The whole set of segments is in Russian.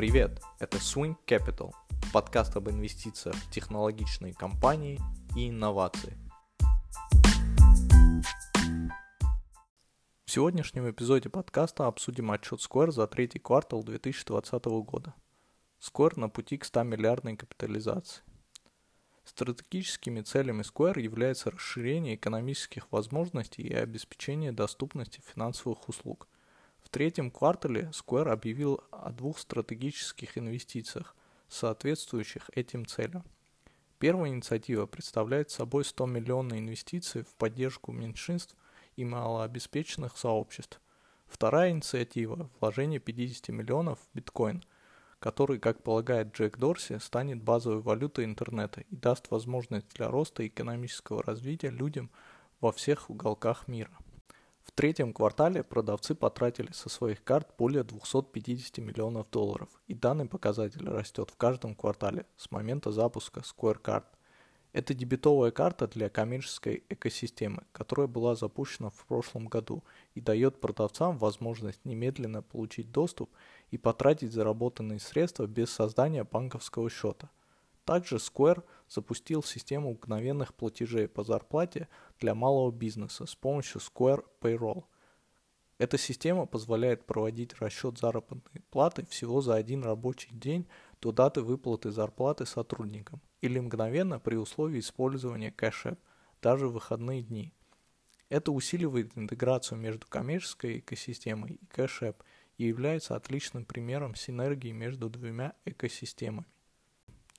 Привет, это Swing Capital, подкаст об инвестициях в технологичные компании и инновации. В сегодняшнем эпизоде подкаста обсудим отчет Square за третий квартал 2020 года. Square на пути к 100-миллиардной капитализации. Стратегическими целями Square является расширение экономических возможностей и обеспечение доступности финансовых услуг. В третьем квартале Square объявил о двух стратегических инвестициях, соответствующих этим целям. Первая инициатива представляет собой 100-миллионные инвестиции в поддержку меньшинств и малообеспеченных сообществ. Вторая инициатива – вложение 50 миллионов в биткоин, который, как полагает Джек Дорси, станет базовой валютой интернета и даст возможность для роста и экономического развития людям во всех уголках мира. В третьем квартале продавцы потратили со своих карт более 250 миллионов долларов, и данный показатель растет в каждом квартале с момента запуска Square Card. Это дебетовая карта для коммерческой экосистемы, которая была запущена в прошлом году и дает продавцам возможность немедленно получить доступ и потратить заработанные средства без создания банковского счета. Также Square запустил систему мгновенных платежей по зарплате для малого бизнеса с помощью Square Payroll. Эта система позволяет проводить расчет заработной платы всего за один рабочий день до даты выплаты зарплаты сотрудникам или мгновенно при условии использования Cash App, даже в выходные дни. Это усиливает интеграцию между коммерческой экосистемой и Cash App и является отличным примером синергии между двумя экосистемами.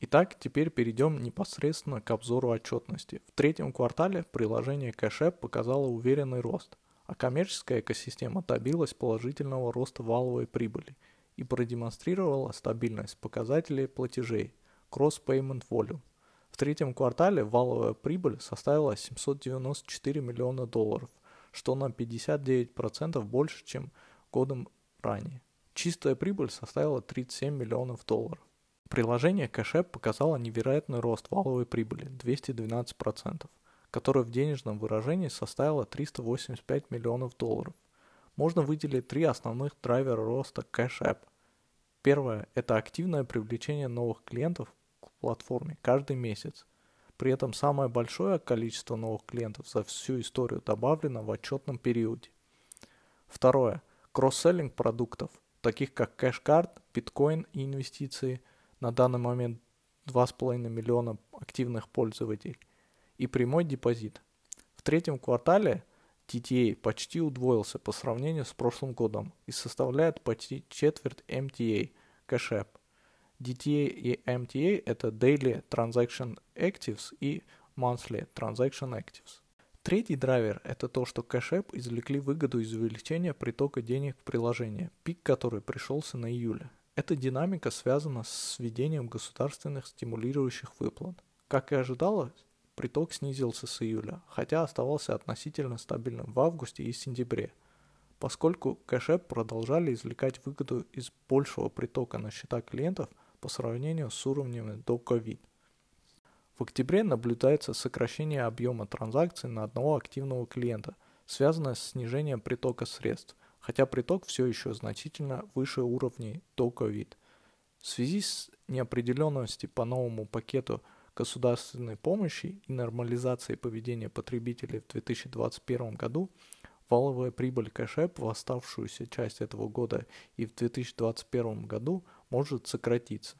Итак, теперь перейдем непосредственно к обзору отчетности. В третьем квартале приложение Cash App показало уверенный рост, а коммерческая экосистема добилась положительного роста валовой прибыли и продемонстрировала стабильность показателей платежей Cross Payment Volume. В третьем квартале валовая прибыль составила 794 миллиона долларов, что на 59% больше, чем годом ранее. Чистая прибыль составила 37 миллионов долларов. Приложение Cash App показало невероятный рост валовой прибыли – 212%, которая в денежном выражении составила 385 миллионов долларов. Можно выделить три основных драйвера роста Cash App. Первое – это активное привлечение новых клиентов к платформе каждый месяц. При этом самое большое количество новых клиентов за всю историю добавлено в отчетном периоде. Второе – кросс-селлинг продуктов, таких как Cash Card, биткоин и инвестиции. На данный момент 2,5 миллиона активных пользователей, и прямой депозит. В третьем квартале DTA почти удвоился по сравнению с прошлым годом и составляет почти четверть MTA Cash App. DTA и MTA – это Daily Transaction Actives и Monthly Transaction Actives. Третий драйвер – это то, что Cash App извлекли выгоду из увеличения притока денег в приложение, пик который пришелся на июль. Эта динамика связана с введением государственных стимулирующих выплат. Как и ожидалось, приток снизился с июля, хотя оставался относительно стабильным в августе и сентябре. Поскольку Cash App продолжали извлекать выгоду из большего притока на счета клиентов по сравнению с уровнями до COVID. В октябре наблюдается сокращение объема транзакций на одного активного клиента, связанное с снижением притока средств, хотя приток все еще значительно выше уровней до COVID. В связи с неопределенностью по новому пакету государственной помощи и нормализации поведения потребителей в 2021 году, валовая прибыль Cash App в оставшуюся часть этого года и в 2021 году может сократиться.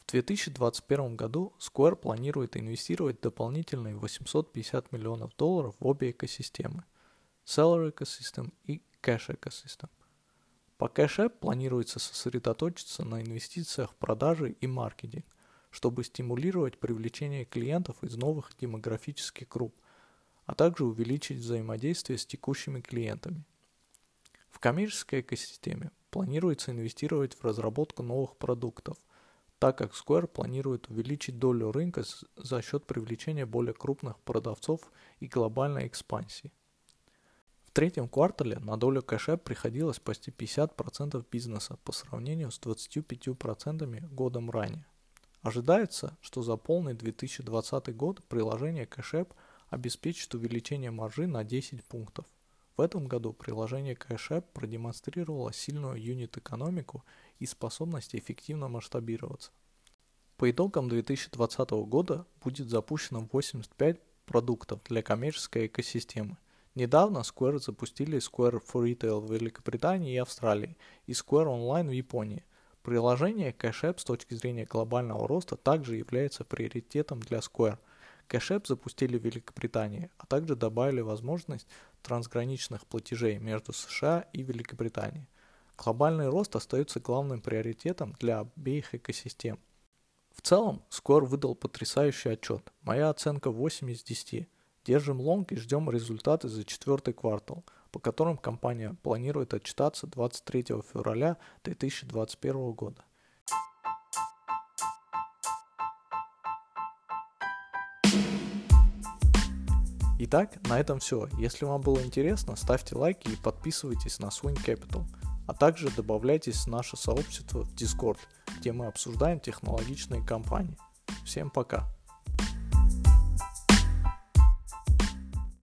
В 2021 году Square планирует инвестировать дополнительные 850 миллионов долларов в обе экосистемы. Seller Ecosystem и Cash Ecosystem. По Cash App планируется сосредоточиться на инвестициях в продажи и маркетинг, чтобы стимулировать привлечение клиентов из новых демографических групп, а также увеличить взаимодействие с текущими клиентами. В коммерческой экосистеме планируется инвестировать в разработку новых продуктов, так как Square планирует увеличить долю рынка за счет привлечения более крупных продавцов и глобальной экспансии. В третьем квартале на долю Cash App приходилось почти 50% бизнеса по сравнению с 25% годом ранее. Ожидается, что за полный 2020 год приложение Cash App обеспечит увеличение маржи на 10 пунктов. В этом году приложение Cash App продемонстрировало сильную юнит-экономику и способности эффективно масштабироваться. По итогам 2020 года будет запущено 85 продуктов для коммерческой экосистемы. Недавно Square запустили Square for Retail в Великобритании и Австралии и Square Online в Японии. Приложение Cash App с точки зрения глобального роста также является приоритетом для Square. Cash App запустили в Великобритании, а также добавили возможность трансграничных платежей между США и Великобританией. Глобальный рост остается главным приоритетом для обеих экосистем. В целом, Square выдал потрясающий отчет. Моя оценка 8 из 10. Держим лонг и ждем результаты за четвертый квартал, по которым компания планирует отчитаться 23 февраля 2021 года. Итак, на этом все. Если вам было интересно, ставьте лайки и подписывайтесь на Swing Capital. А также добавляйтесь в наше сообщество в Discord, где мы обсуждаем технологичные компании. Всем пока!